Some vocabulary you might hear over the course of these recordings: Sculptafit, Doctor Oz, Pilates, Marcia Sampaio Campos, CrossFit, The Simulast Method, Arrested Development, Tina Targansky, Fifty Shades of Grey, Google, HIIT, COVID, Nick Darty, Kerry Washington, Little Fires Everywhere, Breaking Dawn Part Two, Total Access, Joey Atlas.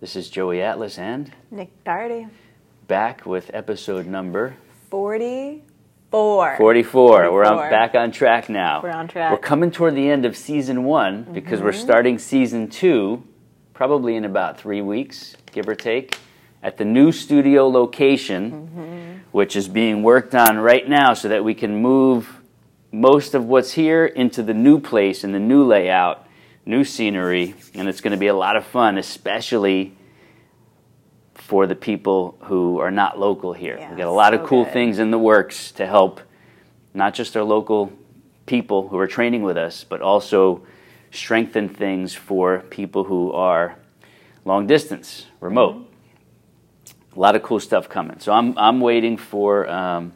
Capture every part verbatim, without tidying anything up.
This is Joey Atlas and Nick Darty. Back with episode number forty-four. forty-four. forty-four. We're on, back on track now. We're on track. We're coming toward the end of season one mm-hmm. because we're starting season two probably in about three weeks, give or take, at the new studio location, mm-hmm. which is being worked on right now so that we can move most of what's here into the new place and the new layout, new scenery, and it's going to be a lot of fun, especially for the people who are not local here. Yeah, we've got a lot so of cool good. things in the works to help not just our local people who are training with us, but also strengthen things for people who are long distance, remote. Mm-hmm. A lot of cool stuff coming. So I'm I'm waiting for... Um,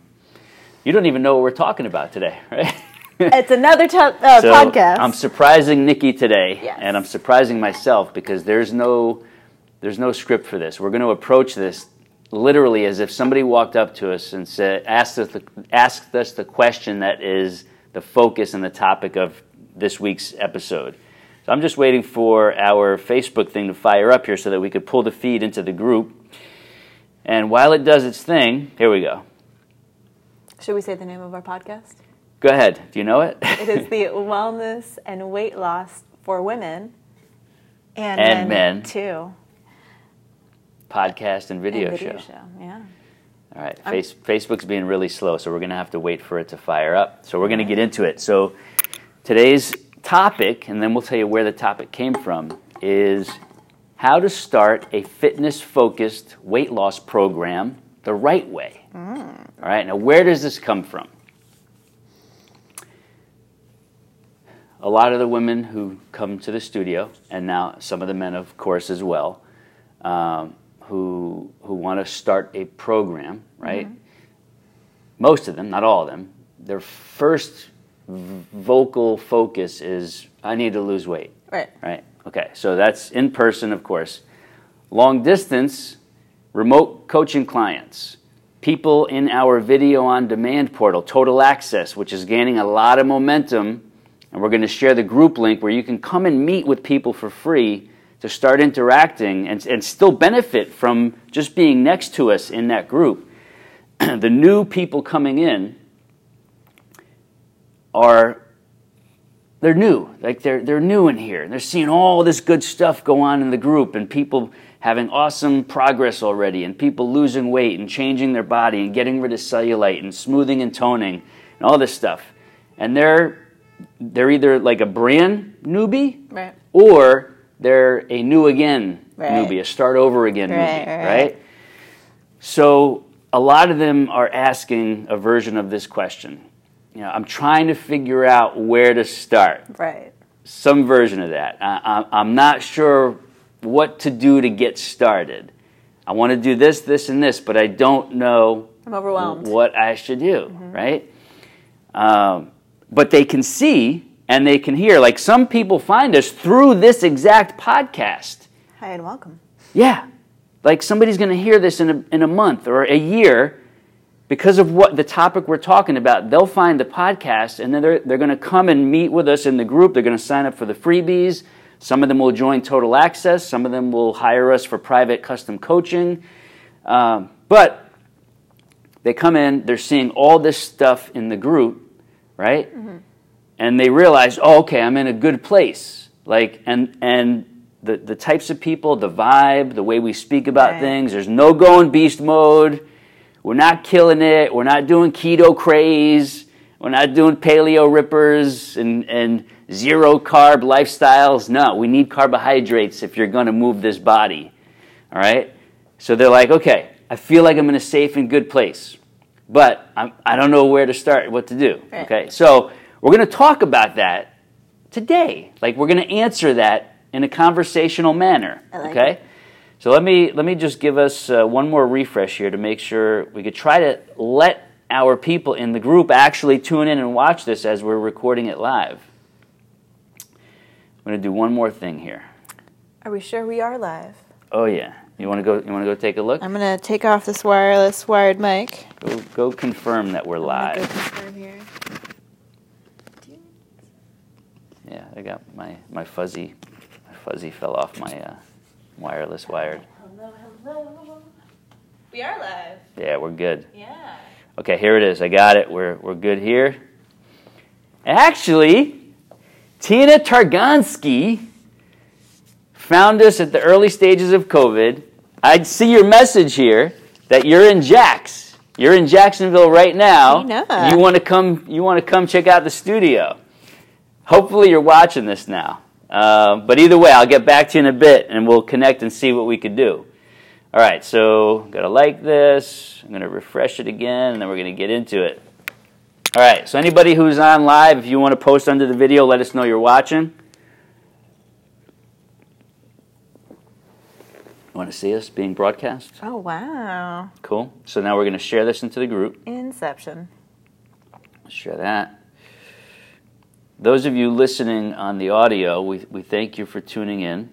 you don't even know what we're talking about today, right? It's another t- uh, so podcast. I'm surprising Nikki today, yes. and I'm surprising myself because there's no there's no script for this. We're going to approach this literally as if somebody walked up to us and said, asked us the, asked us the question that is the focus and the topic of this week's episode. So I'm just waiting for our Facebook thing to fire up here so that we could pull the feed into the group. And while it does its thing, here we go. Should we say the name of our podcast? Go ahead. Do you know it? It is the Wellness and Weight Loss for Women and, and Men, men too. Podcast and video, and video show. show. Yeah. All right. Face, Facebook's being really slow, so we're going to have to wait for it to fire up. So we're going to get into it. So today's topic, and then we'll tell you where the topic came from, is how to start a fitness-focused weight loss program the right way. Mm. All right. Now, where does this come from? A lot of the women who come to the studio, and now some of the men, of course, as well, um, who who want to start a program, right? Mm-hmm. Most of them, not all of them, their first vocal focus is, I need to lose weight. Right. Right. Okay. So that's in person, of course. Long distance, remote coaching clients, people in our video on demand portal, Total Access, which is gaining a lot of momentum. And we're going to share the group link where you can come and meet with people for free to start interacting and, and still benefit from just being next to us in that group. The new people coming in are, they're new. Like they're, they're new in here. And they're seeing all this good stuff go on in the group and people having awesome progress already and people losing weight and changing their body and getting rid of cellulite and smoothing and toning and all this stuff. And they're... They're either like a brand newbie, right, or they're a new again right. newbie, a start over again right, newbie, right. right? So a lot of them are asking a version of this question. You know, I'm trying to figure out where to start. Right. Some version of that. I, I, I'm not sure what to do to get started. I want to do this, this, and this, but I don't know. I'm overwhelmed. What I should do, mm-hmm. right? Um. But they can see and they can hear. Like some people find us through this exact podcast. Hi and welcome. Yeah. Like somebody's going to hear this in a, in a month or a year because of what the topic we're talking about. They'll find the podcast and then they're, they're going to come and meet with us in the group. They're going to sign up for the freebies. Some of them will join Total Access. Some of them will hire us for private custom coaching. Um, but they come in, they're seeing all this stuff in the group. Right? Mm-hmm. And they realize, oh, okay, I'm in a good place. Like, and and the, the types of people, the vibe, the way we speak about right. things, there's no going beast mode. We're not killing it. We're not doing keto craze. We're not doing paleo rippers and, and zero carb lifestyles. No, we need carbohydrates if you're going to move this body. All right? So they're like, okay, I feel like I'm in a safe and good place. But I'm, I don't know where to start, what to do. Right. Okay, so we're going to talk about that today. Like we're going to answer that in a conversational manner. I like okay, it. So let me let me just give us uh, one more refresh here to make sure we could try to let our people in the group actually tune in and watch this as we're recording it live. I'm going to do one more thing here. Are we sure we are live? Oh yeah. You want to go? You want to go take a look? I'm gonna take off this wireless wired mic. Go, go confirm that we're live. Go confirm here. Yeah, I got my, my fuzzy, my fuzzy fell off my uh, Wireless wired. Hello, hello. We are live. Yeah, we're good. Yeah. Okay, here it is. I got it. We're we're good here. And actually, Tina Targansky found us at the early stages of COVID. I see your message here that you're in Jax. You're in Jacksonville right now. I know. You want to come? You want to come check out the studio? Hopefully, you're watching this now. Uh, but either way, I'll get back to you in a bit, and we'll connect and see what we could do. All right, so I'm going to like this. I'm going to refresh it again, and then we're going to get into it. All right, so anybody who's on live, if you want to post under the video, let us know you're watching. Want to see us being broadcast? Oh, wow. Cool. So now we're going to share this into the group. Inception. Let's share that. Those of you listening on the audio, we, we thank you for tuning in.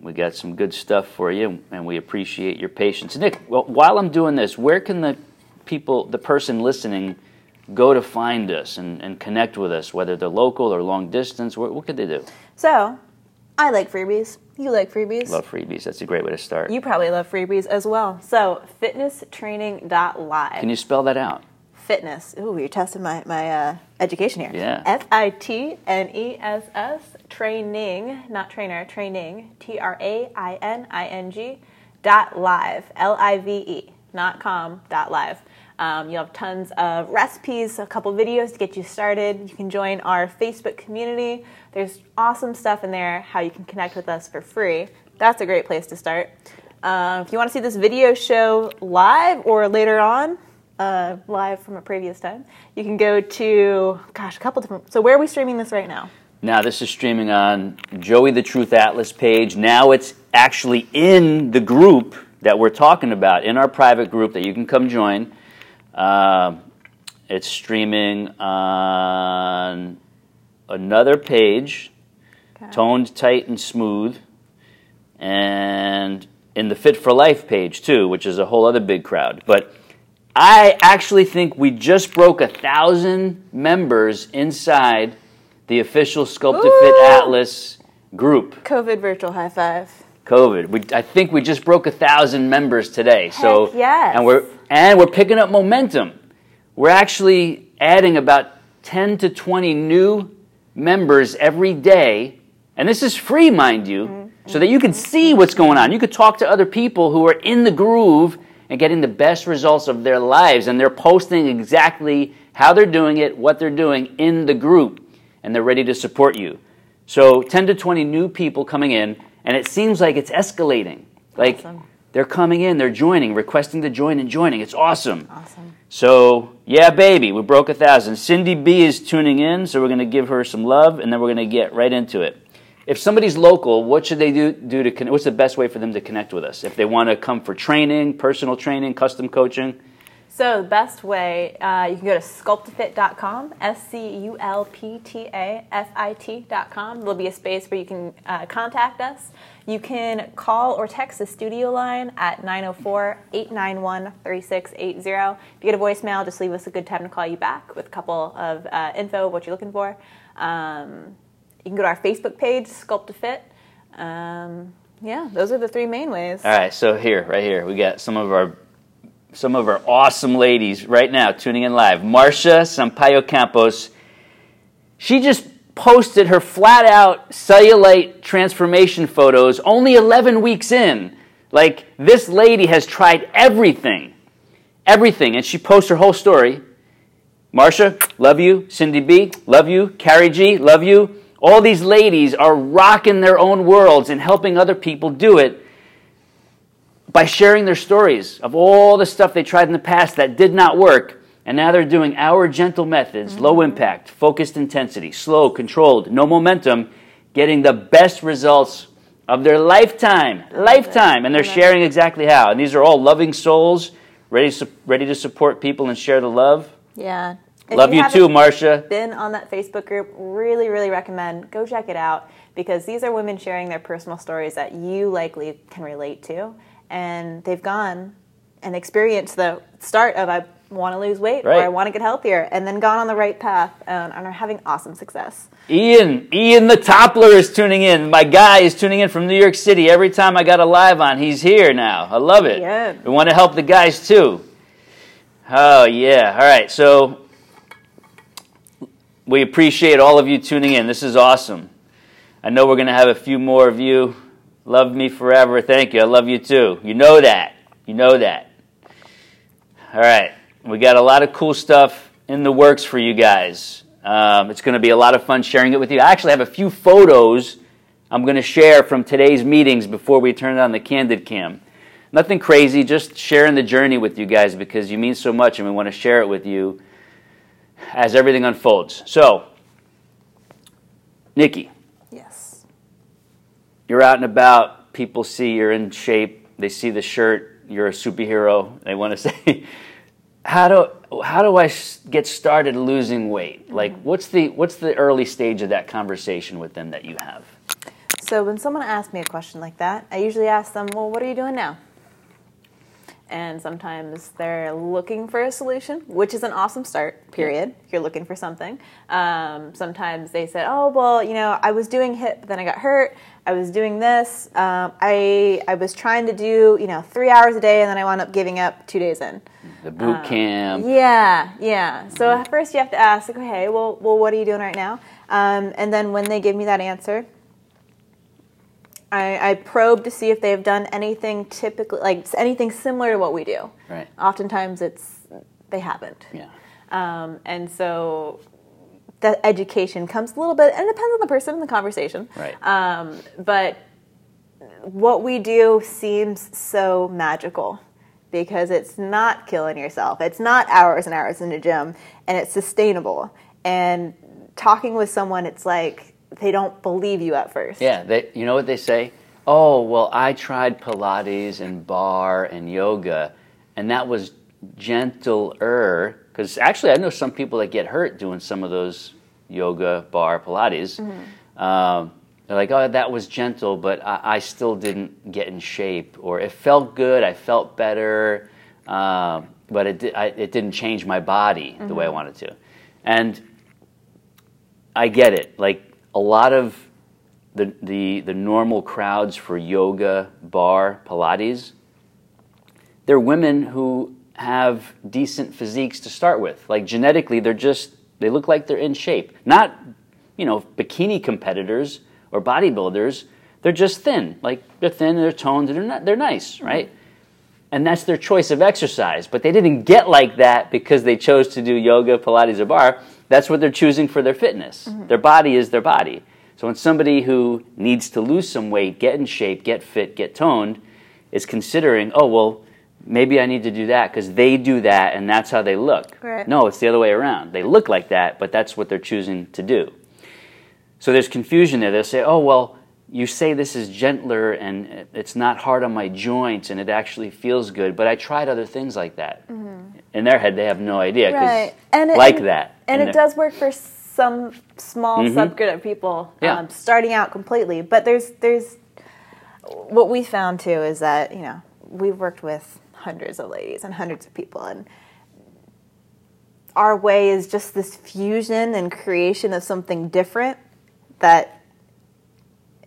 We got some good stuff for you, and we appreciate your patience. Nick, well, while I'm doing this, where can the people, the person listening, go to find us and, and connect with us, whether they're local or long distance? What, what could they do? So, I like freebies. You like freebies? Love freebies. That's a great way to start. You probably love freebies as well. So, fitness training dot live. Can you spell that out? Fitness. Ooh, you're testing my, my uh, education here. Yeah. F I T N E S S, training, not trainer, training, T R A I N I N G, dot live, L I V E, not com, dot live. Um, you'll have tons of recipes, a couple videos to get you started. You can join our Facebook community. There's awesome stuff in there, how you can connect with us for free. That's a great place to start. Uh, if you want to see this video show live or later on, Uh, live from a previous time, you can go to, gosh, a couple different, so where are we streaming this right now? Now this is streaming on Joey the Truth Atlas page. Now it's actually in the group that we're talking about, in our private group that you can come join. Uh, it's streaming on another page, okay. Toned, Tight, and Smooth, and in the Fit for Life page too, which is a whole other big crowd. But I actually think we just broke a thousand members inside the official Sculptafit Atlas group. COVID virtual high five. COVID. We, I think we just broke a thousand members today. Heck so yes. And we're and we're picking up momentum. We're actually adding about ten to twenty new members every day, and this is free, mind you, mm-hmm. so that you can see what's going on. You could talk to other people who are in the groove and getting the best results of their lives. And they're posting exactly how they're doing it, what they're doing in the group. And they're ready to support you. So ten to twenty new people coming in. And it seems like it's escalating. Like awesome. They're coming in, they're joining, requesting to join and joining. It's awesome. Awesome. So, yeah, baby, we broke a thousand. Cindy B is tuning in, so we're going to give her some love. And then we're going to get right into it. If somebody's local, what should they do, do to connect? What's the best way for them to connect with us? If they want to come for training, personal training, custom coaching? So the best way, uh, you can go to sculptafit dot com, S C U L P T A F I T dot com. There'll be a space where you can uh, contact us. You can call or text the studio line at nine oh four, eight nine one, three six eight zero. If you get a voicemail, just leave us a good time to call you back with a couple of uh, info of what you're looking for. Um, You can go to our Facebook page, Sculptafit. Um, yeah, those are the three main ways. All right, so here, right here, we got some of our some of our awesome ladies right now tuning in live. Marcia Sampaio Campos. She just posted her flat-out cellulite transformation photos only eleven weeks in. Like, this lady has tried everything, everything, and she posts her whole story. Marcia, love you. Cindy B, love you. Carrie G, love you. All these ladies are rocking their own worlds and helping other people do it by sharing their stories of all the stuff they tried in the past that did not work. And now they're doing our gentle methods, mm-hmm. low impact, focused intensity, slow, controlled, no momentum, getting the best results of their lifetime, lifetime. And they're sharing exactly how. And these are all loving souls ready to, ready to support people and share the love. Yeah. If Love you, you too, Marcia. Been on that Facebook group. Really, really recommend. Go check it out because these are women sharing their personal stories that you likely can relate to, and they've gone and experienced the start of I want to lose weight, right, or I want to get healthier, and then gone on the right path and, and are having awesome success. Ian, Ian the Toppler is tuning in. My guy is tuning in from New York City. Every time I got a live on, he's here now. I love it. Ian. We want to help the guys too. Oh, yeah. All right. So we appreciate all of you tuning in. This is awesome. I know we're going to have a few more of you. Love me forever. Thank you. I love you too. You know that. You know that. All right. We got a lot of cool stuff in the works for you guys. Um, it's going to be a lot of fun sharing it with you. I actually have a few photos I'm going to share from today's meetings before we turn on the Candid Cam. Nothing crazy, just sharing the journey with you guys because you mean so much and we want to share it with you as everything unfolds. So, Nikki. Yes. You're out and about. People see you're in shape. They see the shirt. You're a superhero. They want to say... How do how do I get started losing weight? Like, what's the what's the early stage of that conversation with them that you have? So when someone asks me a question like that, I usually ask them, well, what are you doing now? And sometimes they're looking for a solution, which is an awesome start, period, if you're looking for something. Um, sometimes they said, oh, well, you know, I was doing HIIT, but then I got hurt. I was doing this. Um, I I was trying to do, you know, three hours a day, and then I wound up giving up two days in. The boot um, camp. Yeah, yeah. So at first you have to ask, like, okay, well, well what are you doing right now? Um, and then when they give me that answer, I, I probe to see if they've done anything typically, like anything similar to what we do. Right. Oftentimes it's, they haven't. Yeah. Um, and so that education comes a little bit, and it depends on the person and the conversation. Right. Um, but what we do seems so magical because it's not killing yourself. It's not hours and hours in the gym, and it's sustainable. And talking with someone, it's like, they don't believe you at first. Yeah, they, you know what they say? Oh, well, I tried Pilates and bar and yoga, and that was gentler. Because actually, I know some people that get hurt doing some of those yoga, bar, Pilates. Mm-hmm. Um, they're like, oh, that was gentle, but I, I still didn't get in shape. Or it felt good, I felt better, um, but it, di- I, it didn't change my body mm-hmm. the way I wanted to. And I get it. Like, a lot of the, the the normal crowds for yoga, bar, Pilates, they're women who have decent physiques to start with. Like genetically, they're just, they look like they're in shape. Not, you know, bikini competitors or bodybuilders. They're just thin. Like they're thin, they're toned, they're not, they're nice, right? And that's their choice of exercise. But they didn't get like that because they chose to do yoga, Pilates, or bar. That's what they're choosing for their fitness. Mm-hmm. Their body is their body. So when somebody who needs to lose some weight, get in shape, get fit, get toned, is considering, oh, well, maybe I need to do that because they do that and that's how they look. Right. No, it's the other way around. They look like that, but that's what they're choosing to do. So there's confusion there. They'll say, oh, well, you say this is gentler and it's not hard on my joints and it actually feels good, but I tried other things like that. Mm-hmm. In their head, they have no idea. Right. And it, like and, that. And it does work for some small mm-hmm. subgroup of people yeah. um, starting out completely. But there's, there's what we found, too, is that, you know, we've worked with hundreds of ladies and hundreds of people, and our way is just this fusion and creation of something different that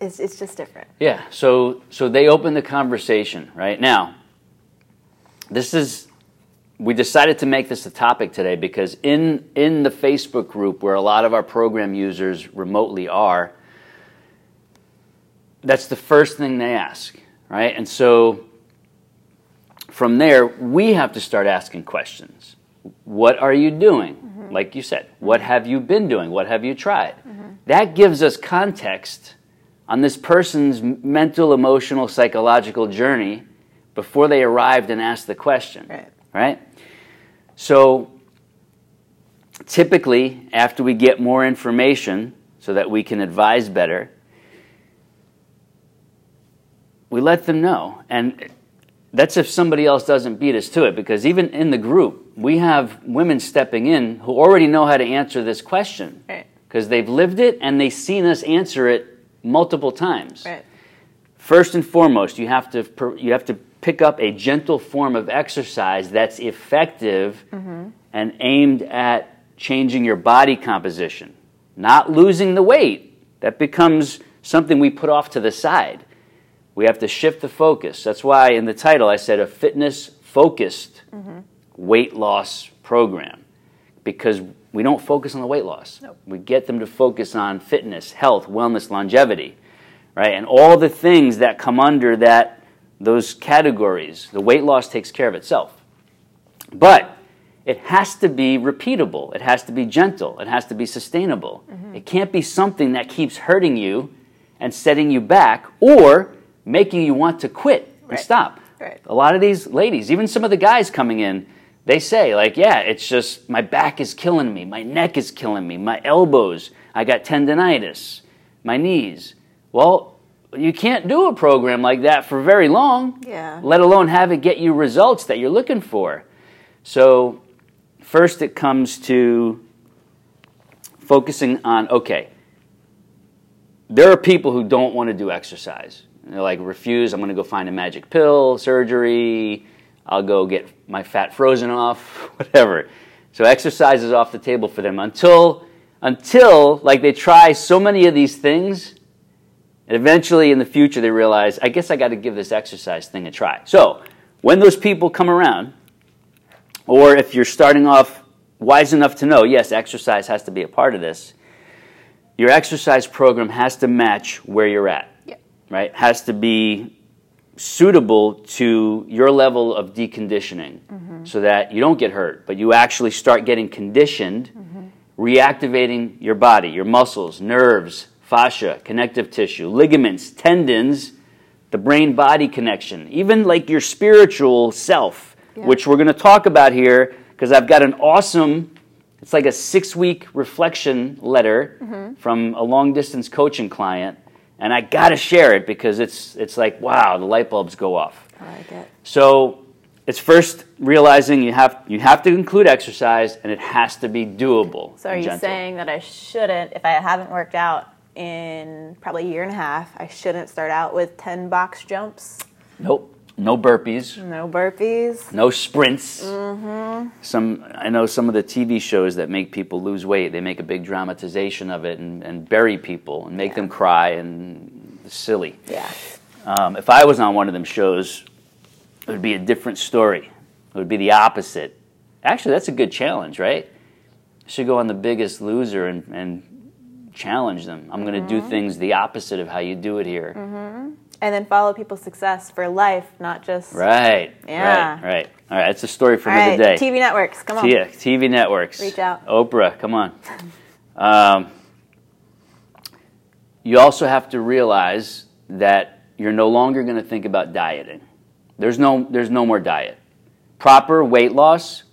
It's it's just different. Yeah. So so they open the conversation right now. This is we decided to make this a topic today because in in the Facebook group where a lot of our program users remotely are, that's the first thing they ask, right? And so from there we have to start asking questions. What are you doing? Mm-hmm. Like you said, what have you been doing? What have you tried? Mm-hmm. That gives us context on this person's mental, emotional, psychological journey before they arrived and asked the question, right. right? So typically, after we get more information so that we can advise better, we let them know. And that's if somebody else doesn't beat us to it, because even in the group, we have women stepping in who already know how to answer this question because right. they've lived it and they've seen us answer it multiple times. Right. First and foremost, you have to you have to pick up a gentle form of exercise that's effective mm-hmm. and aimed at changing your body composition, not losing the weight. That becomes something we put off to the side. We have to shift the focus. That's why in the title I said a fitness-focused mm-hmm. weight loss program, because we don't focus on the weight loss. Nope. We get them to focus on fitness, health, wellness, longevity, right? And all the things that come under that those categories, the weight loss takes care of itself. But it has to be repeatable. It has to be gentle. It has to be sustainable. Mm-hmm. It can't be something that keeps hurting you and setting you back or making you want to quit right. and stop. Right. A lot of these ladies, even some of the guys coming in, they say, like, yeah, it's just my back is killing me. My neck is killing me. My elbows. I got tendinitis. My knees. Well, you can't do a program like that for very long, yeah. let alone have it get you results that you're looking for. So first it comes to focusing on, okay, there are people who don't want to do exercise. And they're like, refuse, I'm going to go find a magic pill, surgery, I'll go get my fat frozen off, whatever. So exercise is off the table for them until, until like they try so many of these things. And eventually in the future they realize, I guess I got to give this exercise thing a try. So when those people come around, or if you're starting off wise enough to know, yes, exercise has to be a part of this, your exercise program has to match where you're at, yep. right? Has to be suitable to your level of deconditioning mm-hmm. so that you don't get hurt, but you actually start getting conditioned, mm-hmm. reactivating your body, your muscles, nerves, fascia, connective tissue, ligaments, tendons, the brain-body connection, even like your spiritual self, yeah. which we're going to talk about here because I've got an awesome, it's like a six-week reflection letter mm-hmm. from a long-distance coaching client, and I got to share it because it's it's like, wow, the light bulbs go off. I like it. So it's first realizing you have you have to include exercise, and it has to be doable. So are you gentle. Saying that I shouldn't, if I haven't worked out in probably a year and a half, I shouldn't start out with ten box jumps? Nope. No burpees. No burpees. No sprints. Mm-hmm. Some I know some of the T V shows that make people lose weight, they make a big dramatization of it and, and bury people and make yeah. them cry and silly. Yeah. Um, if I was on one of them shows, it would be a different story. It would be the opposite. Actually, that's a good challenge, right? I should go on The Biggest Loser and... and challenge them. I'm going to mm-hmm. do things the opposite of how you do it here. Mm-hmm. And then follow people's success for life, not just... Right. Yeah. Right, right. All right, that's a story for another right. day. T V networks, come on. Yeah, T V networks. Reach out. Oprah, come on. um, you also have to realize that you're no longer going to think about dieting. There's no, there's no more diet. Proper weight loss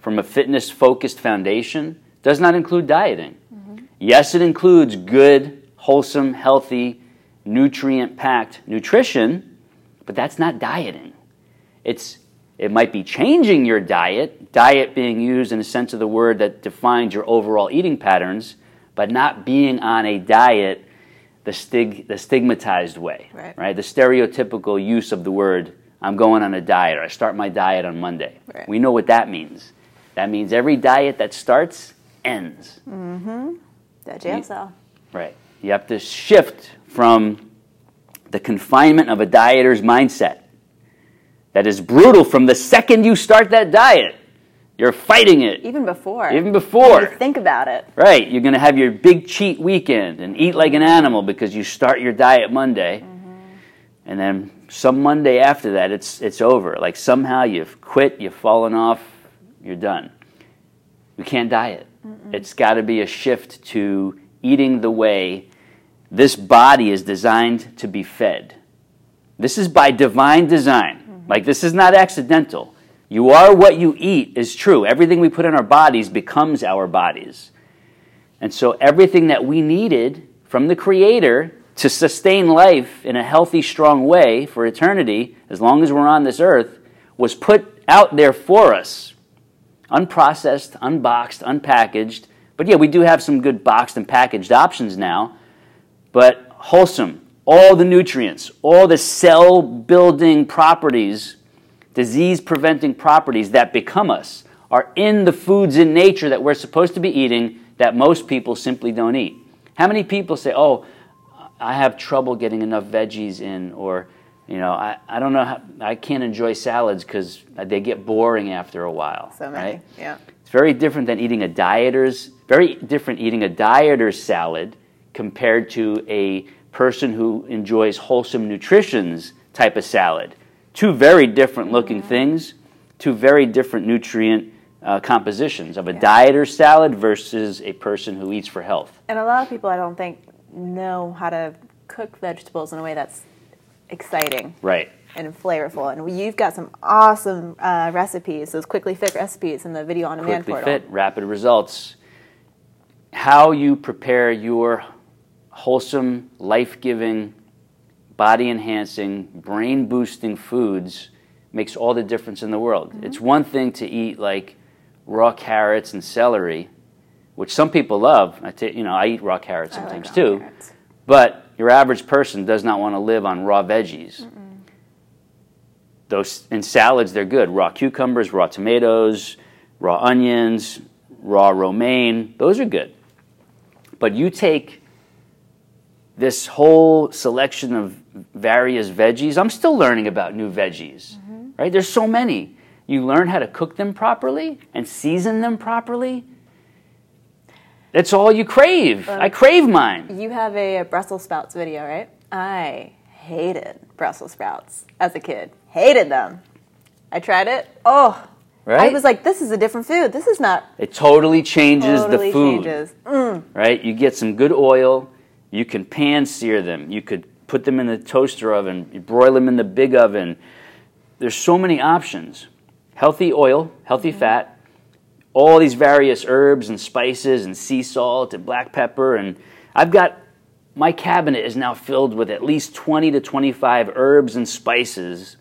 from a fitness-focused foundation does not include dieting. Yes, it includes good, wholesome, healthy, nutrient-packed nutrition, but that's not dieting. It's it might be changing your diet, diet being used in a sense of the word that defines your overall eating patterns, but not being on a diet the stig the stigmatized way, right? right? The stereotypical use of the word, I'm going on a diet, or I start my diet on Monday. Right. We know what that means. That means every diet that starts ends. Mm-hmm. That jam cell. Right. You have to shift from the confinement of a dieter's mindset that is brutal from the second you start that diet. You're fighting it. Even before. Even before. You think about it. Right. You're going to have your big cheat weekend and eat like an animal because you start your diet Monday. Mm-hmm. And then some Monday after that, it's it's over. Like somehow you've quit, you've fallen off, you're done. You can't diet. It's got to be a shift to eating the way this body is designed to be fed. This is by divine design. Mm-hmm. Like, this is not accidental. You are what you eat is true. Everything we put in our bodies becomes our bodies. And so everything that we needed from the Creator to sustain life in a healthy, strong way for eternity, as long as we're on this earth, was put out there for us. Unprocessed, unboxed, unpackaged. But yeah, we do have some good boxed and packaged options now. But wholesome, all the nutrients, all the cell-building properties, disease-preventing properties that become us are in the foods in nature that we're supposed to be eating that most people simply don't eat. How many people say, oh, I have trouble getting enough veggies in, or, you know, I, I don't know, how, I can't enjoy salads because they get boring after a while. So many, right? Yeah. It's very different than eating a dieter's, very different eating a dieter's salad compared to a person who enjoys wholesome nutrition's type of salad. Two very different looking yeah. things, two very different nutrient uh, compositions of a yeah. dieter's salad versus a person who eats for health. And a lot of people, I don't think, know how to cook vegetables in a way that's exciting. Right. And flavorful. And you've got some awesome uh, recipes, those Quickly Fit recipes in the video on demand portal. Quickly Fit, rapid results. How you prepare your wholesome, life-giving, body-enhancing, brain-boosting foods makes all the difference in the world. Mm-hmm. It's one thing to eat like raw carrots and celery, which some people love. I t- you know, I eat raw carrots sometimes like raw too, carrots. But your average person does not want to live on raw veggies. Mm-mm. Those in salads, they're good. Raw cucumbers, raw tomatoes, raw onions, raw romaine. Those are good. But you take this whole selection of various veggies. I'm still learning about new veggies, mm-hmm. right? There's so many. You learn how to cook them properly and season them properly. That's all you crave. Um, I crave mine. You have a, a Brussels sprouts video, right? I hated Brussels sprouts as a kid. Hated them. I tried it. Oh. Right? I was like, this is a different food. This is not. It totally changes totally the food. Changes. Mm. Right? You get some good oil. You can pan sear them. You could put them in the toaster oven. You broil them in the big oven. There's so many options. Healthy oil, healthy mm-hmm. fat, all these various herbs and spices and sea salt and black pepper. And I've got, my cabinet is now filled with at least twenty to twenty-five herbs and spices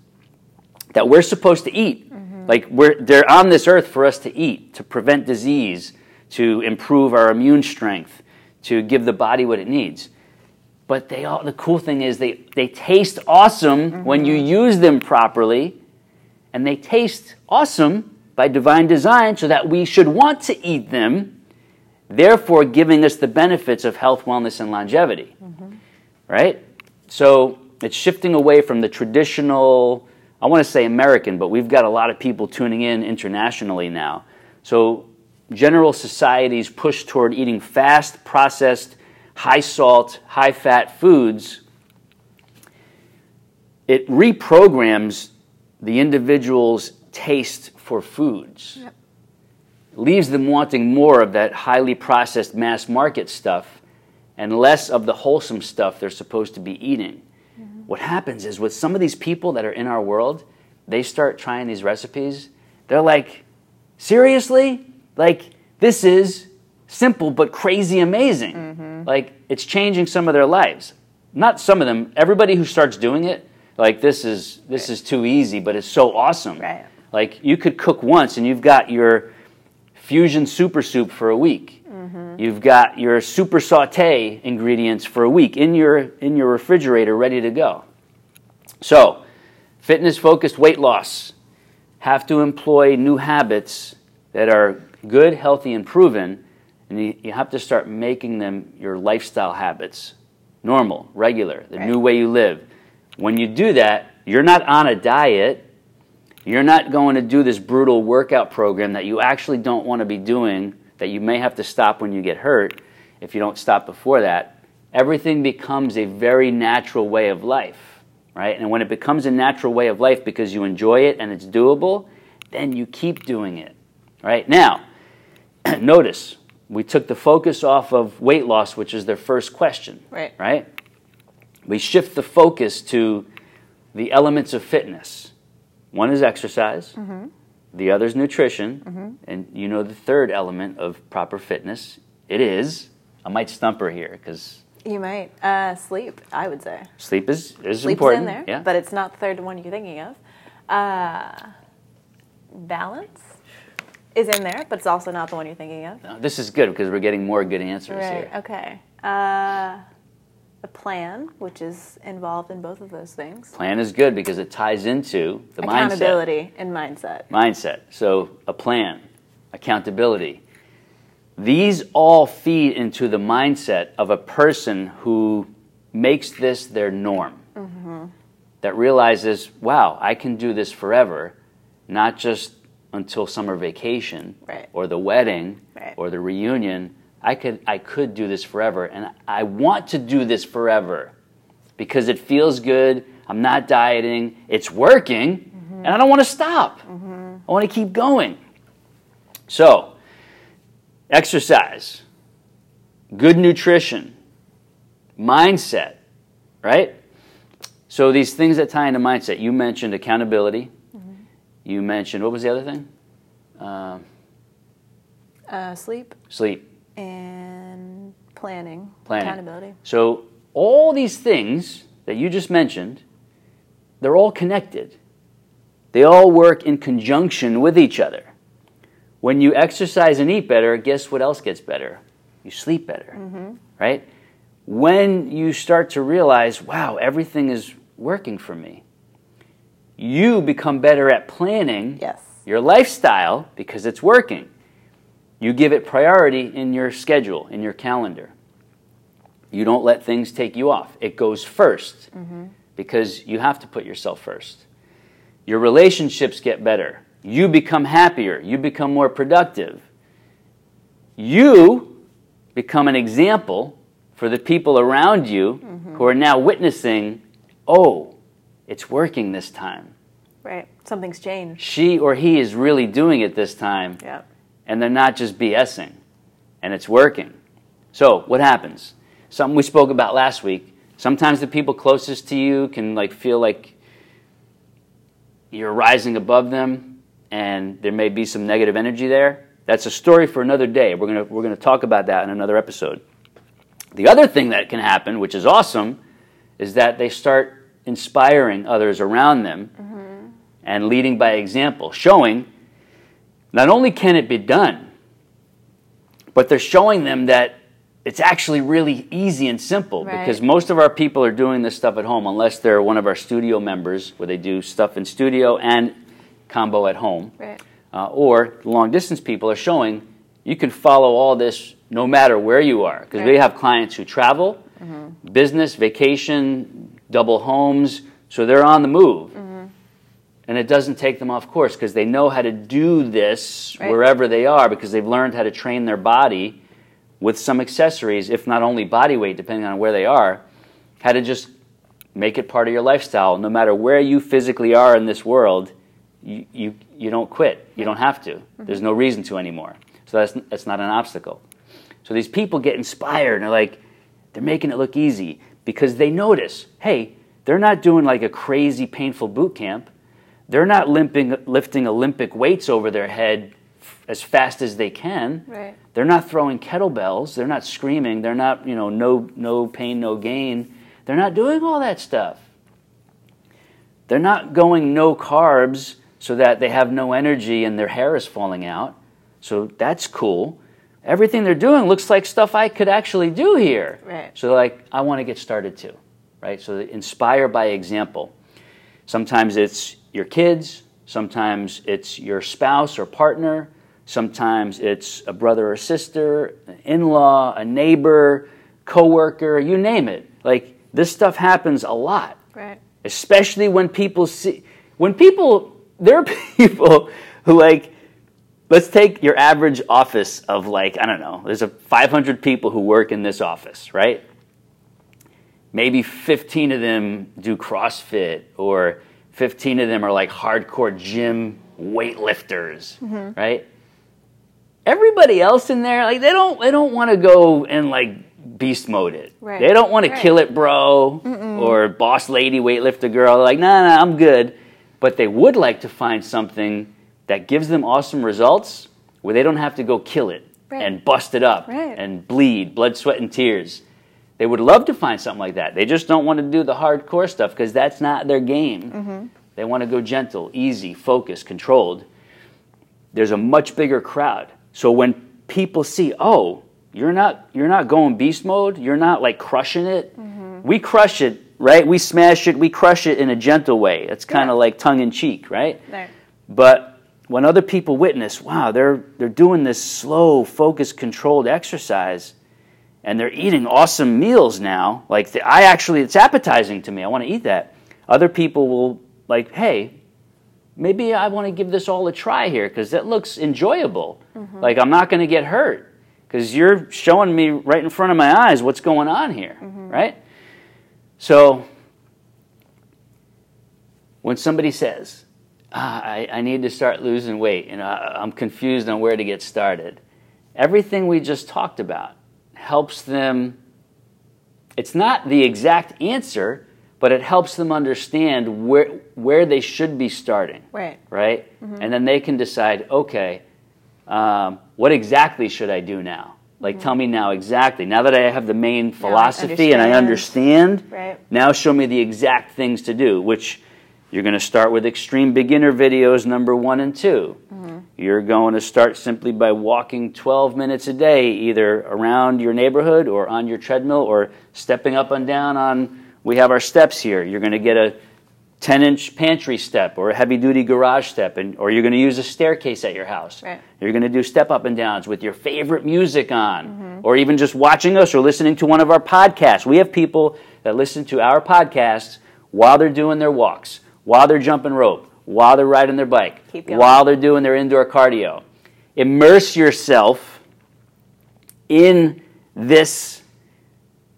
that we're supposed to eat. Mm-hmm. Like we're, they're on this earth for us to eat, to prevent disease, to improve our immune strength, to give the body what it needs. But they all, the cool thing is they, they taste awesome mm-hmm. when you use them properly, and they taste awesome by divine design so that we should want to eat them, therefore giving us the benefits of health, wellness, and longevity. Mm-hmm. Right? So it's shifting away from the traditional, I want to say American, but we've got a lot of people tuning in internationally now. So general society's push toward eating fast, processed, high-salt, high-fat foods, it reprograms the individual's taste for foods. Yep. Leaves them wanting more of that highly processed mass-market stuff and less of the wholesome stuff they're supposed to be eating. Mm-hmm. What happens is with some of these people that are in our world, they start trying these recipes. They're like, seriously? Like, this is simple but crazy amazing. Mm-hmm. Like, it's changing some of their lives. Not some of them. Everybody who starts doing it, like, this is this right. is too easy, but it's so awesome. Right. Like, you could cook once, and you've got your fusion super soup for a week. Mm-hmm. You've got your super sauté ingredients for a week in your, in your refrigerator ready to go. So, fitness-focused weight loss. Have to employ new habits that are good, healthy, and proven, and you, you have to start making them your lifestyle habits. Normal, regular, the right. new way you live. When you do that, you're not on a diet. You're not going to do this brutal workout program that you actually don't want to be doing, that you may have to stop when you get hurt if you don't stop before that. Everything becomes a very natural way of life, right? And when it becomes a natural way of life because you enjoy it and it's doable, then you keep doing it, right? Now, notice, we took the focus off of weight loss, which is their first question, right? Right? We shift the focus to the elements of fitness. One is exercise, mm-hmm. the other is nutrition, mm-hmm. and you know the third element of proper fitness. It is, I might stump her here because... You might. Uh, sleep, I would say. Sleep is, is Sleep's important. Sleep's in there, yeah. But it's not the third one you're thinking of. Uh, balance? Is in there, but it's also not the one you're thinking of. No, this is good because we're getting more good answers right, here. Okay. Uh, a plan, which is involved in both of those things. Plan is good because it ties into the mindset. Accountability and mindset. Mindset. So a plan, accountability. These all feed into the mindset of a person who makes this their norm. Mm-hmm. That realizes, wow, I can do this forever, not just until summer vacation, right, or the wedding, right, or the reunion. I could I could do this forever, and I want to do this forever because it feels good. I'm not dieting. It's working, mm-hmm, and I don't want to stop. Mm-hmm. I want to keep going. So, exercise, good nutrition, mindset, right? So these things that tie into mindset, you mentioned accountability. Mm-hmm. You mentioned, what was the other thing? Uh, uh, sleep. Sleep. And planning. Planning. Accountability. So all these things that you just mentioned, they're all connected. They all work in conjunction with each other. When you exercise and eat better, guess what else gets better? You sleep better, mm-hmm, right? When you start to realize, wow, everything is working for me, you become better at planning, yes, your lifestyle because it's working. You give it priority in your schedule, in your calendar. You don't let things take you off. It goes first, mm-hmm, because you have to put yourself first. Your relationships get better. You become happier. You become more productive. You become an example for the people around you, mm-hmm, who are now witnessing, oh, it's working this time. Right. Something's changed. She or he is really doing it this time. Yeah. And they're not just BSing, and it's working. So what happens? Something we spoke about last week. Sometimes the people closest to you can like feel like you're rising above them, and there may be some negative energy there. That's a story for another day. We're gonna we're gonna talk about that in another episode. The other thing that can happen, which is awesome, is that they start inspiring others around them, mm-hmm, and leading by example, showing. Not only can it be done, but they're showing them that it's actually really easy and simple, right, because most of our people are doing this stuff at home unless they're one of our studio members where they do stuff in studio and combo at home. Right. Uh, or long-distance people are showing you can follow all this no matter where you are because, right, we have clients who travel, mm-hmm, business, vacation, double homes, so they're on the move. Mm-hmm. And it doesn't take them off course because they know how to do this, right, wherever they are because they've learned how to train their body with some accessories, if not only body weight, depending on where they are, how to just make it part of your lifestyle. No matter where you physically are in this world, you you, you don't quit. You don't have to. Mm-hmm. There's no reason to anymore. So that's, that's not an obstacle. So these people get inspired and they're like, they're making it look easy because they notice, hey, they're not doing like a crazy painful boot camp. They're not limping, lifting Olympic weights over their head f- as fast as they can. Right. They're not throwing kettlebells. They're not screaming. They're not, you know, no, no pain, no gain. They're not doing all that stuff. They're not going no carbs so that they have no energy and their hair is falling out. So that's cool. Everything they're doing looks like stuff I could actually do here. Right. So they're like, I want to get started too, right? So they inspire by example. Sometimes it's your kids, sometimes it's your spouse or partner, sometimes it's a brother or sister, an in-law, a neighbor, coworker, you name it. Like, this stuff happens a lot. Right. Especially when people see, when people, there are people who like, let's take your average office of like, I don't know, there's a five hundred people who work in this office, right? Maybe fifteen of them do CrossFit, or fifteen of them are like hardcore gym weightlifters, mm-hmm, right? Everybody else in there, like they don't they don't want to go and like beast mode it. Right. They don't want right. to kill it, bro, mm-mm, or boss lady weightlifter girl. They're like, nah, nah, I'm good. But they would like to find something that gives them awesome results where they don't have to go kill it, right, and bust it up, right, and bleed, blood, sweat, and tears. They would love to find something like that. They just don't want to do the hardcore stuff because that's not their game. Mm-hmm. They want to go gentle, easy, focused, controlled. There's a much bigger crowd. So when people see, oh, you're not you're not going beast mode, you're not like crushing it, mm-hmm, we crush it, right? We smash it, we crush it in a gentle way. It's kind of yeah. like tongue-in-cheek, right? Right. But when other people witness, wow, they're, they're doing this slow, focused, controlled exercise, and they're eating awesome meals now. Like, the, I actually, it's appetizing to me. I want to eat that. Other people will, like, hey, maybe I want to give this all a try here because that looks enjoyable. Mm-hmm. Like, I'm not going to get hurt because you're showing me right in front of my eyes what's going on here, mm-hmm. right? So when somebody says, ah, I, I need to start losing weight, and I, I'm confused on where to get started, everything we just talked about helps them. It's not the exact answer, but it helps them understand where where they should be starting. Right. Right? Mm-hmm. And then they can decide, okay, um, what exactly should I do now? Like, mm-hmm. tell me now exactly. Now that I have the main philosophy now I understand. and I understand, right. now show me the exact things to do, which you're going to start with extreme beginner videos number one and two. Mm-hmm. You're going to start simply by walking twelve minutes a day, either around your neighborhood or on your treadmill or stepping up and down on, we have our steps here. You're going to get a ten-inch pantry step or a heavy-duty garage step, and or you're going to use a staircase at your house. Right. You're going to do step up and downs with your favorite music on, mm-hmm. or even just watching us or listening to one of our podcasts. We have people that listen to our podcasts while they're doing their walks, while they're jumping rope, while they're riding their bike, while they're doing their indoor cardio. Immerse yourself in this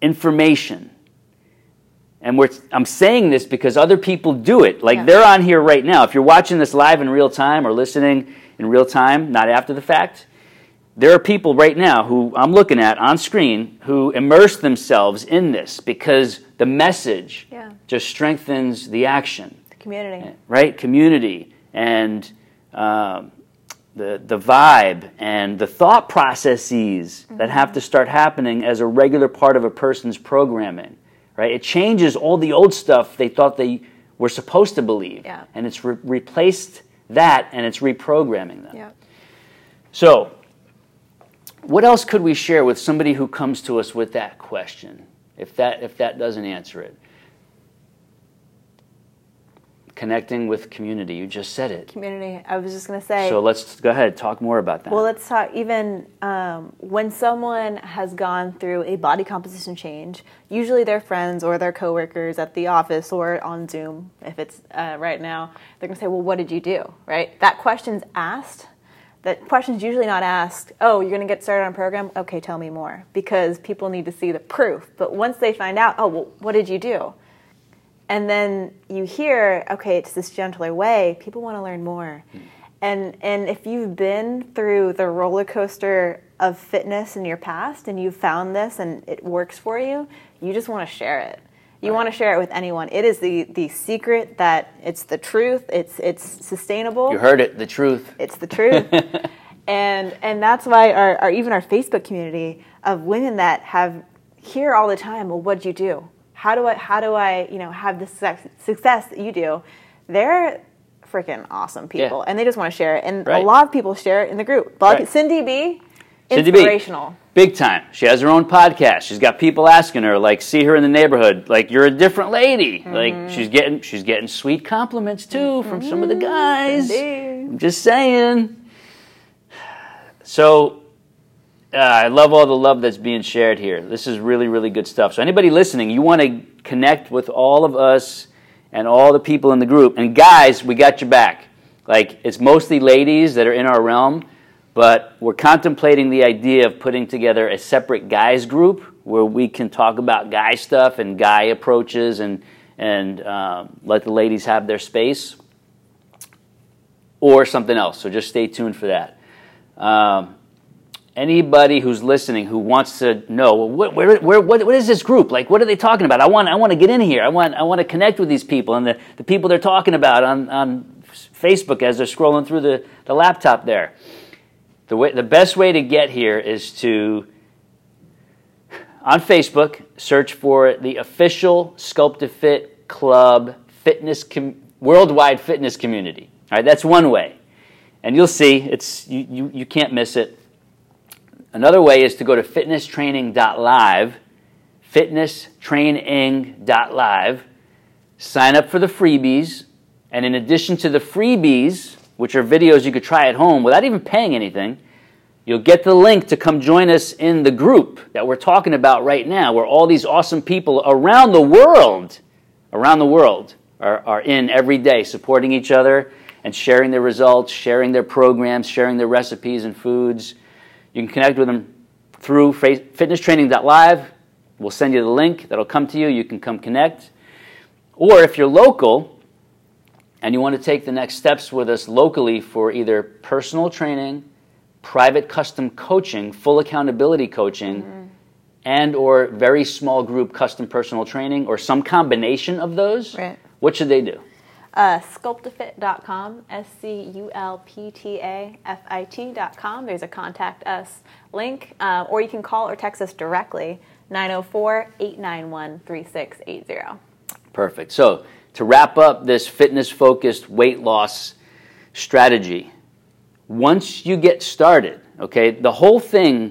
information. And we're, I'm saying this because other people do it. Like, yeah. they're on here right now. If you're watching this live in real time or listening in real time, not after the fact, there are people right now who I'm looking at on screen who immerse themselves in this because the message yeah. just strengthens the action. Community. Right? Community and um, the the vibe and the thought processes mm-hmm. that have to start happening as a regular part of a person's programming. Right? It changes all the old stuff they thought they were supposed to believe. Yeah. And it's re- replaced that and it's reprogramming them. Yeah. So what else could we share with somebody who comes to us with that question? If that if that doesn't answer it. Connecting with community. You just said it. Community. I was just going to say. So let's go ahead. Talk more about that. Well, let's talk even um, when someone has gone through a body composition change, usually their friends or their coworkers at the office or on Zoom, if it's uh, right now, they're going to say, well, what did you do? Right? That question's asked. That question's usually not asked, oh, you're going to get started on a program? Okay, tell me more. Because people need to see the proof. But once they find out, oh, well, what did you do? And then you hear, okay, it's this gentler way. People want to learn more. And and if you've been through the roller coaster of fitness in your past and you've found this and it works for you, you just want to share it. You right. want to share it with anyone. It is the, the secret that it's the truth. It's it's sustainable. You heard it, the truth. It's the truth. and and that's why our, our even our Facebook community of women that have hear all the time, well, what'd you do? How do I, how do I, you know, have the success that you do? They're freaking awesome people, yeah. and they just want to share it. And right. a lot of people share it in the group. Like right. Cindy B, inspirational. Cindy B, big time. She has her own podcast. She's got people asking her, like, see her in the neighborhood, like, you're a different lady. Mm-hmm. Like, she's getting, she's getting sweet compliments too mm-hmm. from some of the guys. Cindy. I'm just saying. So. Uh, I love all the love that's being shared here. This is really, really good stuff. So anybody listening, you want to connect with all of us and all the people in the group. And guys, we got your back. Like, it's mostly ladies that are in our realm, but we're contemplating the idea of putting together a separate guys group where we can talk about guy stuff and guy approaches and, and uh, let the ladies have their space or something else. So just stay tuned for that. Um, Anybody who's listening who wants to know, well, what, where, where, what, what is this group? Like, what are they talking about? I want, I want to get in here. I want, I want to connect with these people and the, the people they're talking about on, on Facebook as they're scrolling through the, the laptop there. The way, the best way to get here is to, on Facebook, search for the official Sculptafit Club Fitness com- Worldwide Fitness Community. All right, that's one way, and you'll see it's you, you, you can't miss it. Another way is to go to fitness training dot live, fitness training dot live. Sign up for the freebies, and in addition to the freebies, which are videos you could try at home without even paying anything, you'll get the link to come join us in the group that we're talking about right now, where all these awesome people around the world, around the world, are, are in every day, supporting each other and sharing their results, sharing their programs, sharing their recipes and foods. You can connect with them through fitness training dot live. We'll send you the link. That'll come to you. You can come connect. Or if you're local and you want to take the next steps with us locally for either personal training, private custom coaching, full accountability coaching, mm-hmm. and or very small group custom personal training, or some combination of those, right. What should they do? Uh, sculptafit dot com, S C U L P T A F I T dot com. There's a contact us link, uh, or you can call or text us directly, nine oh four, eight nine one, three six eight zero. Perfect. So to wrap up this fitness-focused weight loss strategy, once you get started, okay, the whole thing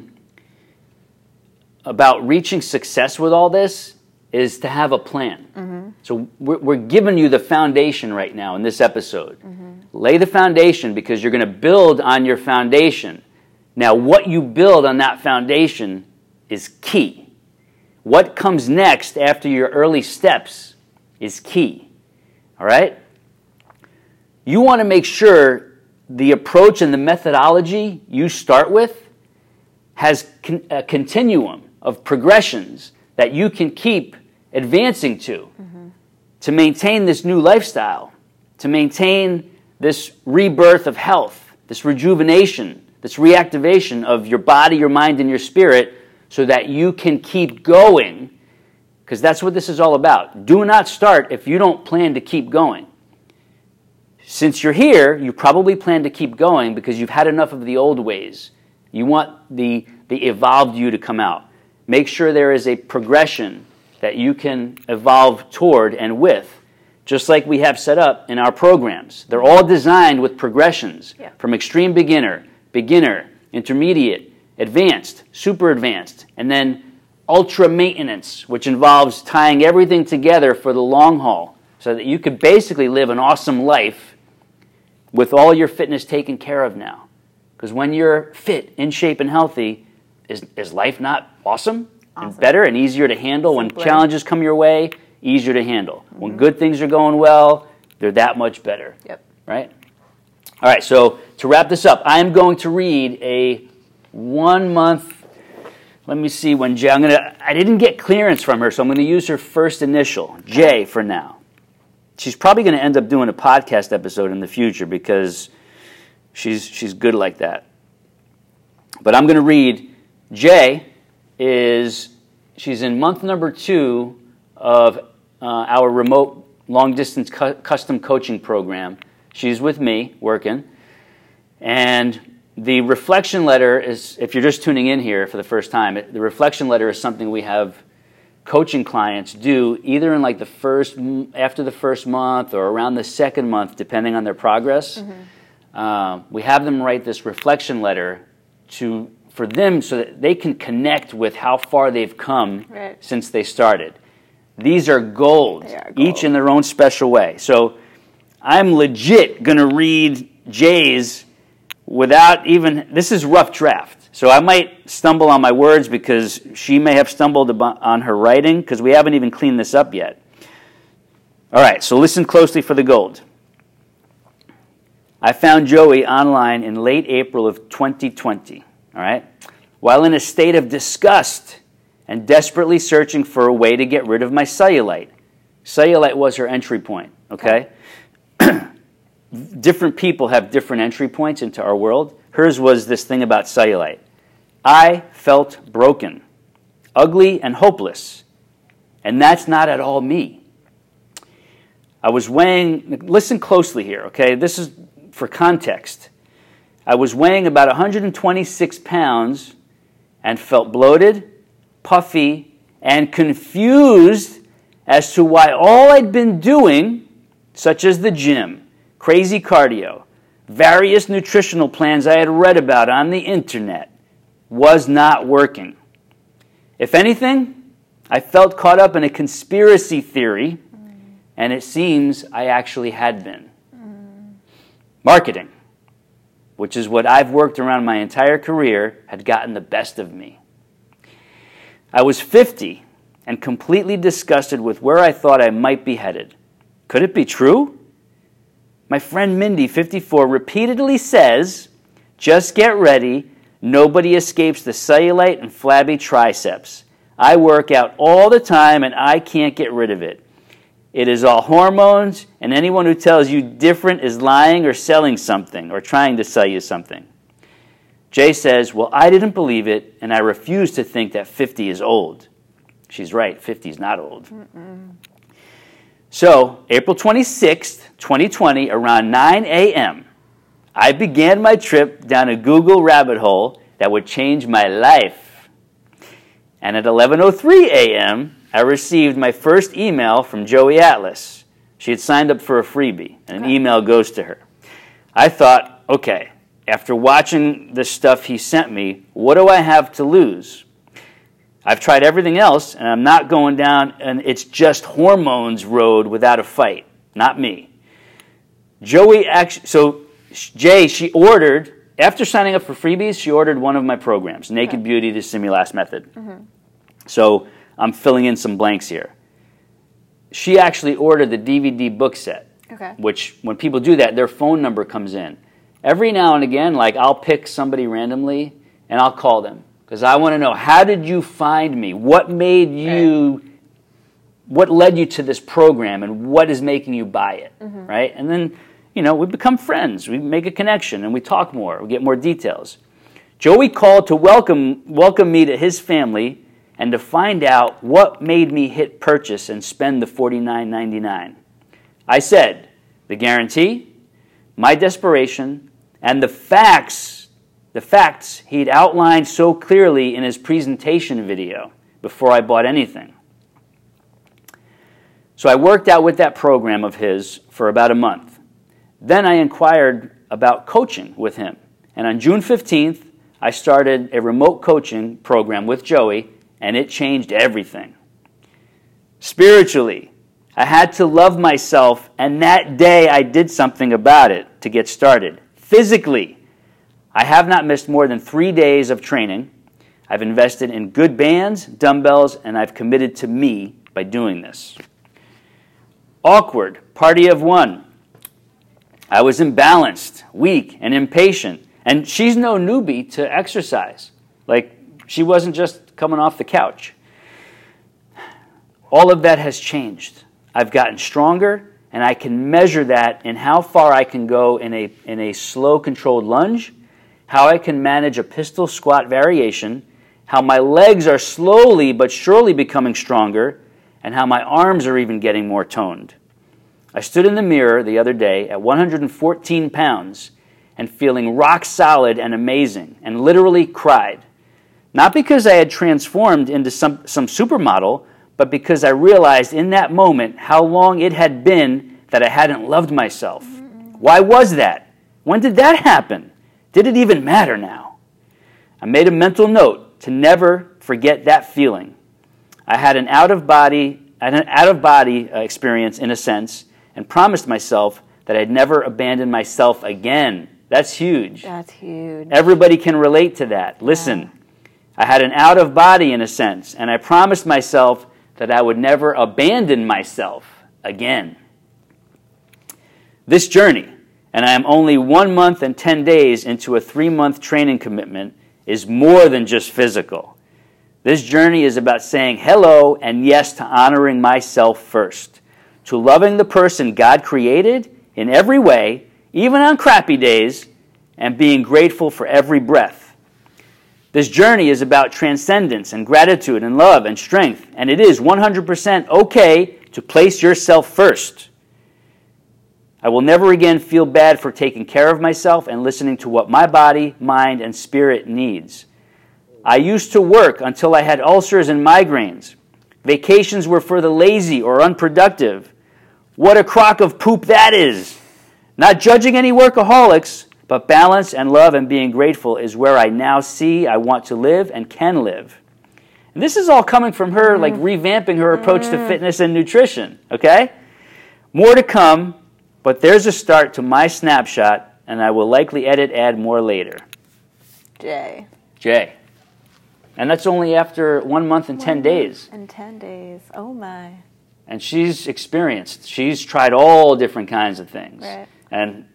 about reaching success with all this is to have a plan. Mm-hmm. So we're, we're giving you the foundation right now in this episode. Mm-hmm. Lay the foundation, because you're going to build on your foundation. Now, what you build on that foundation is key. What comes next after your early steps is key. All right? You want to make sure the approach and the methodology you start with has con- a continuum of progressions that you can keep advancing to, mm-hmm. to maintain this new lifestyle, to maintain this rebirth of health, this rejuvenation, this reactivation of your body, your mind, and your spirit, so that you can keep going, because that's what this is all about. Do not start if you don't plan to keep going. Since you're here, you probably plan to keep going because you've had enough of the old ways. You want the, the evolved you to come out. Make sure there is a progression that you can evolve toward and with, just like we have set up in our programs. They're all designed with progressions, yeah. from extreme beginner, beginner, intermediate, advanced, super advanced, and then ultra maintenance, which involves tying everything together for the long haul so that you could basically live an awesome life with all your fitness taken care of now. Because when you're fit, in shape, and healthy, is, is life not awesome, awesome and better and easier to handle? Simpler. When challenges come your way, easier to handle. Mm-hmm. When good things are going well, they're that much better. Yep. Right? All right, so to wrap this up, I am going to read a one-month, let me see when J, I'm going to, I didn't get clearance from her, so I'm going to use her first initial, J, for now. She's probably going to end up doing a podcast episode in the future because she's she's good like that. But I'm going to read, Jay is, she's in month number two of uh, our remote long-distance cu- custom coaching program. She's with me working. And the reflection letter is, if you're just tuning in here for the first time, it, the reflection letter is something we have coaching clients do either in like the first, after the first month or around the second month, depending on their progress. Mm-hmm. Uh, we have them write this reflection letter to for them so that they can connect with how far they've come, right. since they started. These are gold, they are gold, each in their own special way. So I'm legit going to read Jay's without even, this is rough draft. So I might stumble on my words because she may have stumbled on her writing because we haven't even cleaned this up yet. All right, so listen closely for the gold. I found Joey online in late April of twenty twenty, all right? While in a state of disgust and desperately searching for a way to get rid of my cellulite. Cellulite was her entry point, okay? okay. Different people have different entry points into our world. Hers was this thing about cellulite. I felt broken, ugly, and hopeless. And that's not at all me. I was weighing, listen closely here, okay? This is for context. I was weighing about one hundred twenty-six pounds and felt bloated, puffy, and confused as to why all I'd been doing, such as the gym, crazy cardio, various nutritional plans I had read about on the internet, was not working. If anything, I felt caught up in a conspiracy theory, mm. and it seems I actually had been. Mm. Marketing, which is what I've worked around my entire career, had gotten the best of me. I was fifty and completely disgusted with where I thought I might be headed. Could it be true? My friend Mindy, fifty-four, repeatedly says, just get ready, nobody escapes the cellulite and flabby triceps. I work out all the time and I can't get rid of it. It is all hormones, and anyone who tells you different is lying or selling something or trying to sell you something. Jay says, well, I didn't believe it, and I refuse to think that fifty is old. She's right, fifty is not old. Mm-mm. So, April twenty-sixth, twenty twenty, around nine a.m., I began my trip down a Google rabbit hole that would change my life. And at eleven oh three a.m., I received my first email from Joey Atlas. She had signed up for a freebie, and an email goes to her. I thought, okay, after watching the stuff he sent me, what do I have to lose? I've tried everything else, and I'm not going down an it's just hormones road without a fight. Not me. Joey actually, so Jay, she ordered, after signing up for freebies, she ordered one of my programs, Naked okay. Beauty, The Simulast Method. Mm-hmm. So I'm filling in some blanks here. She actually ordered the D V D book set, okay. which when people do that, their phone number comes in. Every now and again, like I'll pick somebody randomly, and I'll call them. Because I want to know, how did you find me? What made you, what led you to this program, and what is making you buy it, mm-hmm. right? And then, you know, we become friends. We make a connection, and we talk more. We get more details. Joey called to welcome welcome me to his family and to find out what made me hit purchase and spend the forty-nine ninety-nine. I said, the guarantee, my desperation, and the facts The facts he'd outlined so clearly in his presentation video before I bought anything. So I worked out with that program of his for about a month. Then I inquired about coaching with him. And on June fifteenth, I started a remote coaching program with Joey, and it changed everything. Spiritually, I had to love myself, and that day I did something about it to get started. Physically, I have not missed more than three days of training. I've invested in good bands, dumbbells, and I've committed to me by doing this. Awkward, party of one. I was imbalanced, weak, and impatient. And she's no newbie to exercise. Like, she wasn't just coming off the couch. All of that has changed. I've gotten stronger, and I can measure that in how far I can go in a, in a slow, controlled lunge, how I can manage a pistol squat variation, how my legs are slowly but surely becoming stronger, and how my arms are even getting more toned. I stood in the mirror the other day at one hundred fourteen pounds and feeling rock solid and amazing, and literally cried. Not because I had transformed into some, some supermodel, but because I realized in that moment how long it had been that I hadn't loved myself. Why was that? When did that happen? Did it even matter now? I made a mental note to never forget that feeling. I had an out-of-body, an out-of-body experience, in a sense, and promised myself that I'd never abandon myself again. That's huge. That's huge. Everybody can relate to that. Listen, yeah. I had an out-of-body, in a sense, and I promised myself that I would never abandon myself again. This journey, and I am only one month and ten days into a three-month training commitment, is more than just physical. This journey is about saying hello and yes to honoring myself first, to loving the person God created in every way, even on crappy days, and being grateful for every breath. This journey is about transcendence and gratitude and love and strength, and it is one hundred percent okay to place yourself first. I will never again feel bad for taking care of myself and listening to what my body, mind, and spirit needs. I used to work until I had ulcers and migraines. Vacations were for the lazy or unproductive. What a crock of poop that is! Not judging any workaholics, but balance and love and being grateful is where I now see I want to live and can live. And this is all coming from her, like, revamping her approach to fitness and nutrition, okay? More to come, but there's a start to my snapshot, and I will likely edit, add more later. Jay. Jay. And that's only after one month and ten days. And ten days. Oh, my. And she's experienced. She's tried all different kinds of things. Right. And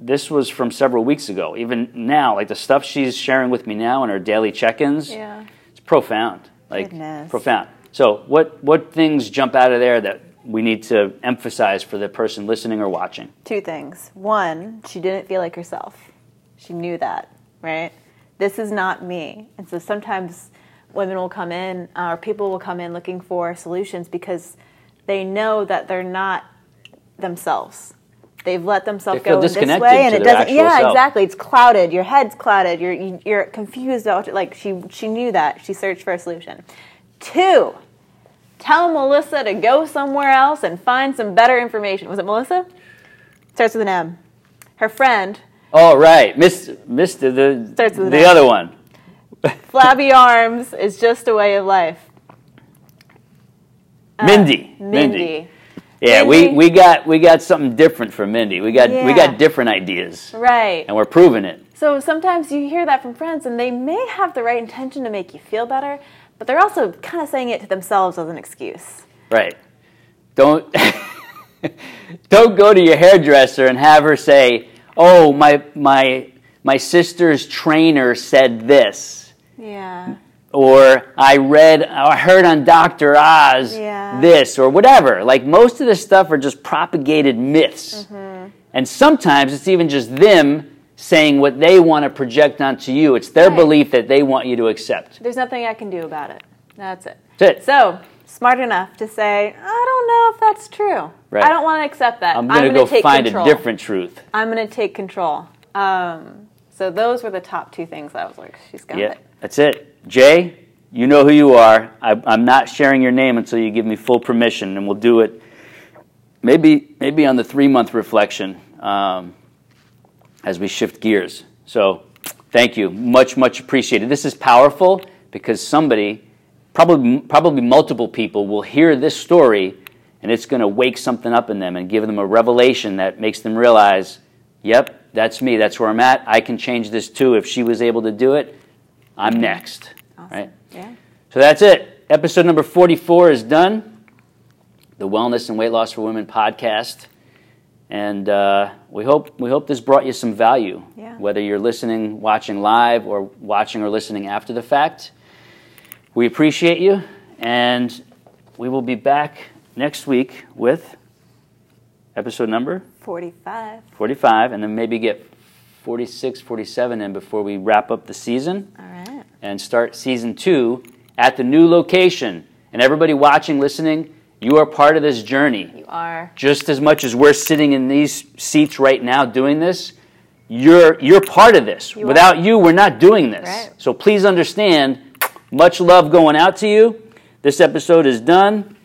this was from several weeks ago. Even now, like the stuff she's sharing with me now in her daily check-ins, yeah. It's profound. Like, goodness. Profound. So what, what things jump out of there that we need to emphasize for the person listening or watching? Two things. One, she didn't feel like herself. She knew that, right? This is not me. And so sometimes women will come in, uh, or people will come in looking for solutions because they know that they're not themselves. They've let themselves go this way, and it doesn't. Yeah, self. Exactly. It's clouded. Your head's clouded. You're you, you're confused. Like she she knew that. She searched for a solution. Two, tell Melissa to go somewhere else and find some better information. Was it Melissa? Starts with an M. Her friend. Oh right, Miss Miss the the, the other one. Flabby arms is just a way of life. Uh, Mindy. Mindy. Mindy. Yeah, Mindy? we we got we got something different from Mindy. We got yeah. we got different ideas. Right. And we're proving it. So sometimes you hear that from friends and they may have the right intention to make you feel better, but they're also kind of saying it to themselves as an excuse. Right. Don't don't go to your hairdresser and have her say, "Oh, my my my sister's trainer said this." Yeah. Or I read, or I heard on Doctor Oz yeah. this, or whatever. Like, most of this stuff are just propagated myths. Mm-hmm. And sometimes it's even just them saying what they want to project onto you. It's their right. belief that they want you to accept. There's nothing I can do about it. That's it. That's it. So, smart enough to say, I don't know if that's true. Right. I don't want to accept that. I'm going to go find control. a different truth. I'm going to take control. Um, so those were the top two things I was like, she's got yeah, it. That's it. Jay, you know who you are. I, I'm not sharing your name until you give me full permission, and we'll do it maybe maybe on the three-month reflection um, as we shift gears. So thank you. Much, much appreciated. This is powerful because somebody, probably probably multiple people, will hear this story, and it's going to wake something up in them and give them a revelation that makes them realize, yep, that's me. That's where I'm at. I can change this too. If she was able to do it, I'm next. Awesome. Right? Yeah. So that's it. Episode number forty-four is done. The Wellness and Weight Loss for Women podcast, and uh, we hope we hope this brought you some value. Yeah. Whether you're listening, watching live, or watching or listening after the fact, we appreciate you, and we will be back next week with episode number forty-five. forty-five, and then maybe get forty-six, forty-seven in before we wrap up the season. All right. And start season two at the new location. And everybody watching, listening, you are part of this journey. You are. Just as much as we're sitting in these seats right now doing this, you're you're part of this. You Without are. you, we're not doing this. Right. So please understand, much love going out to you. This episode is done.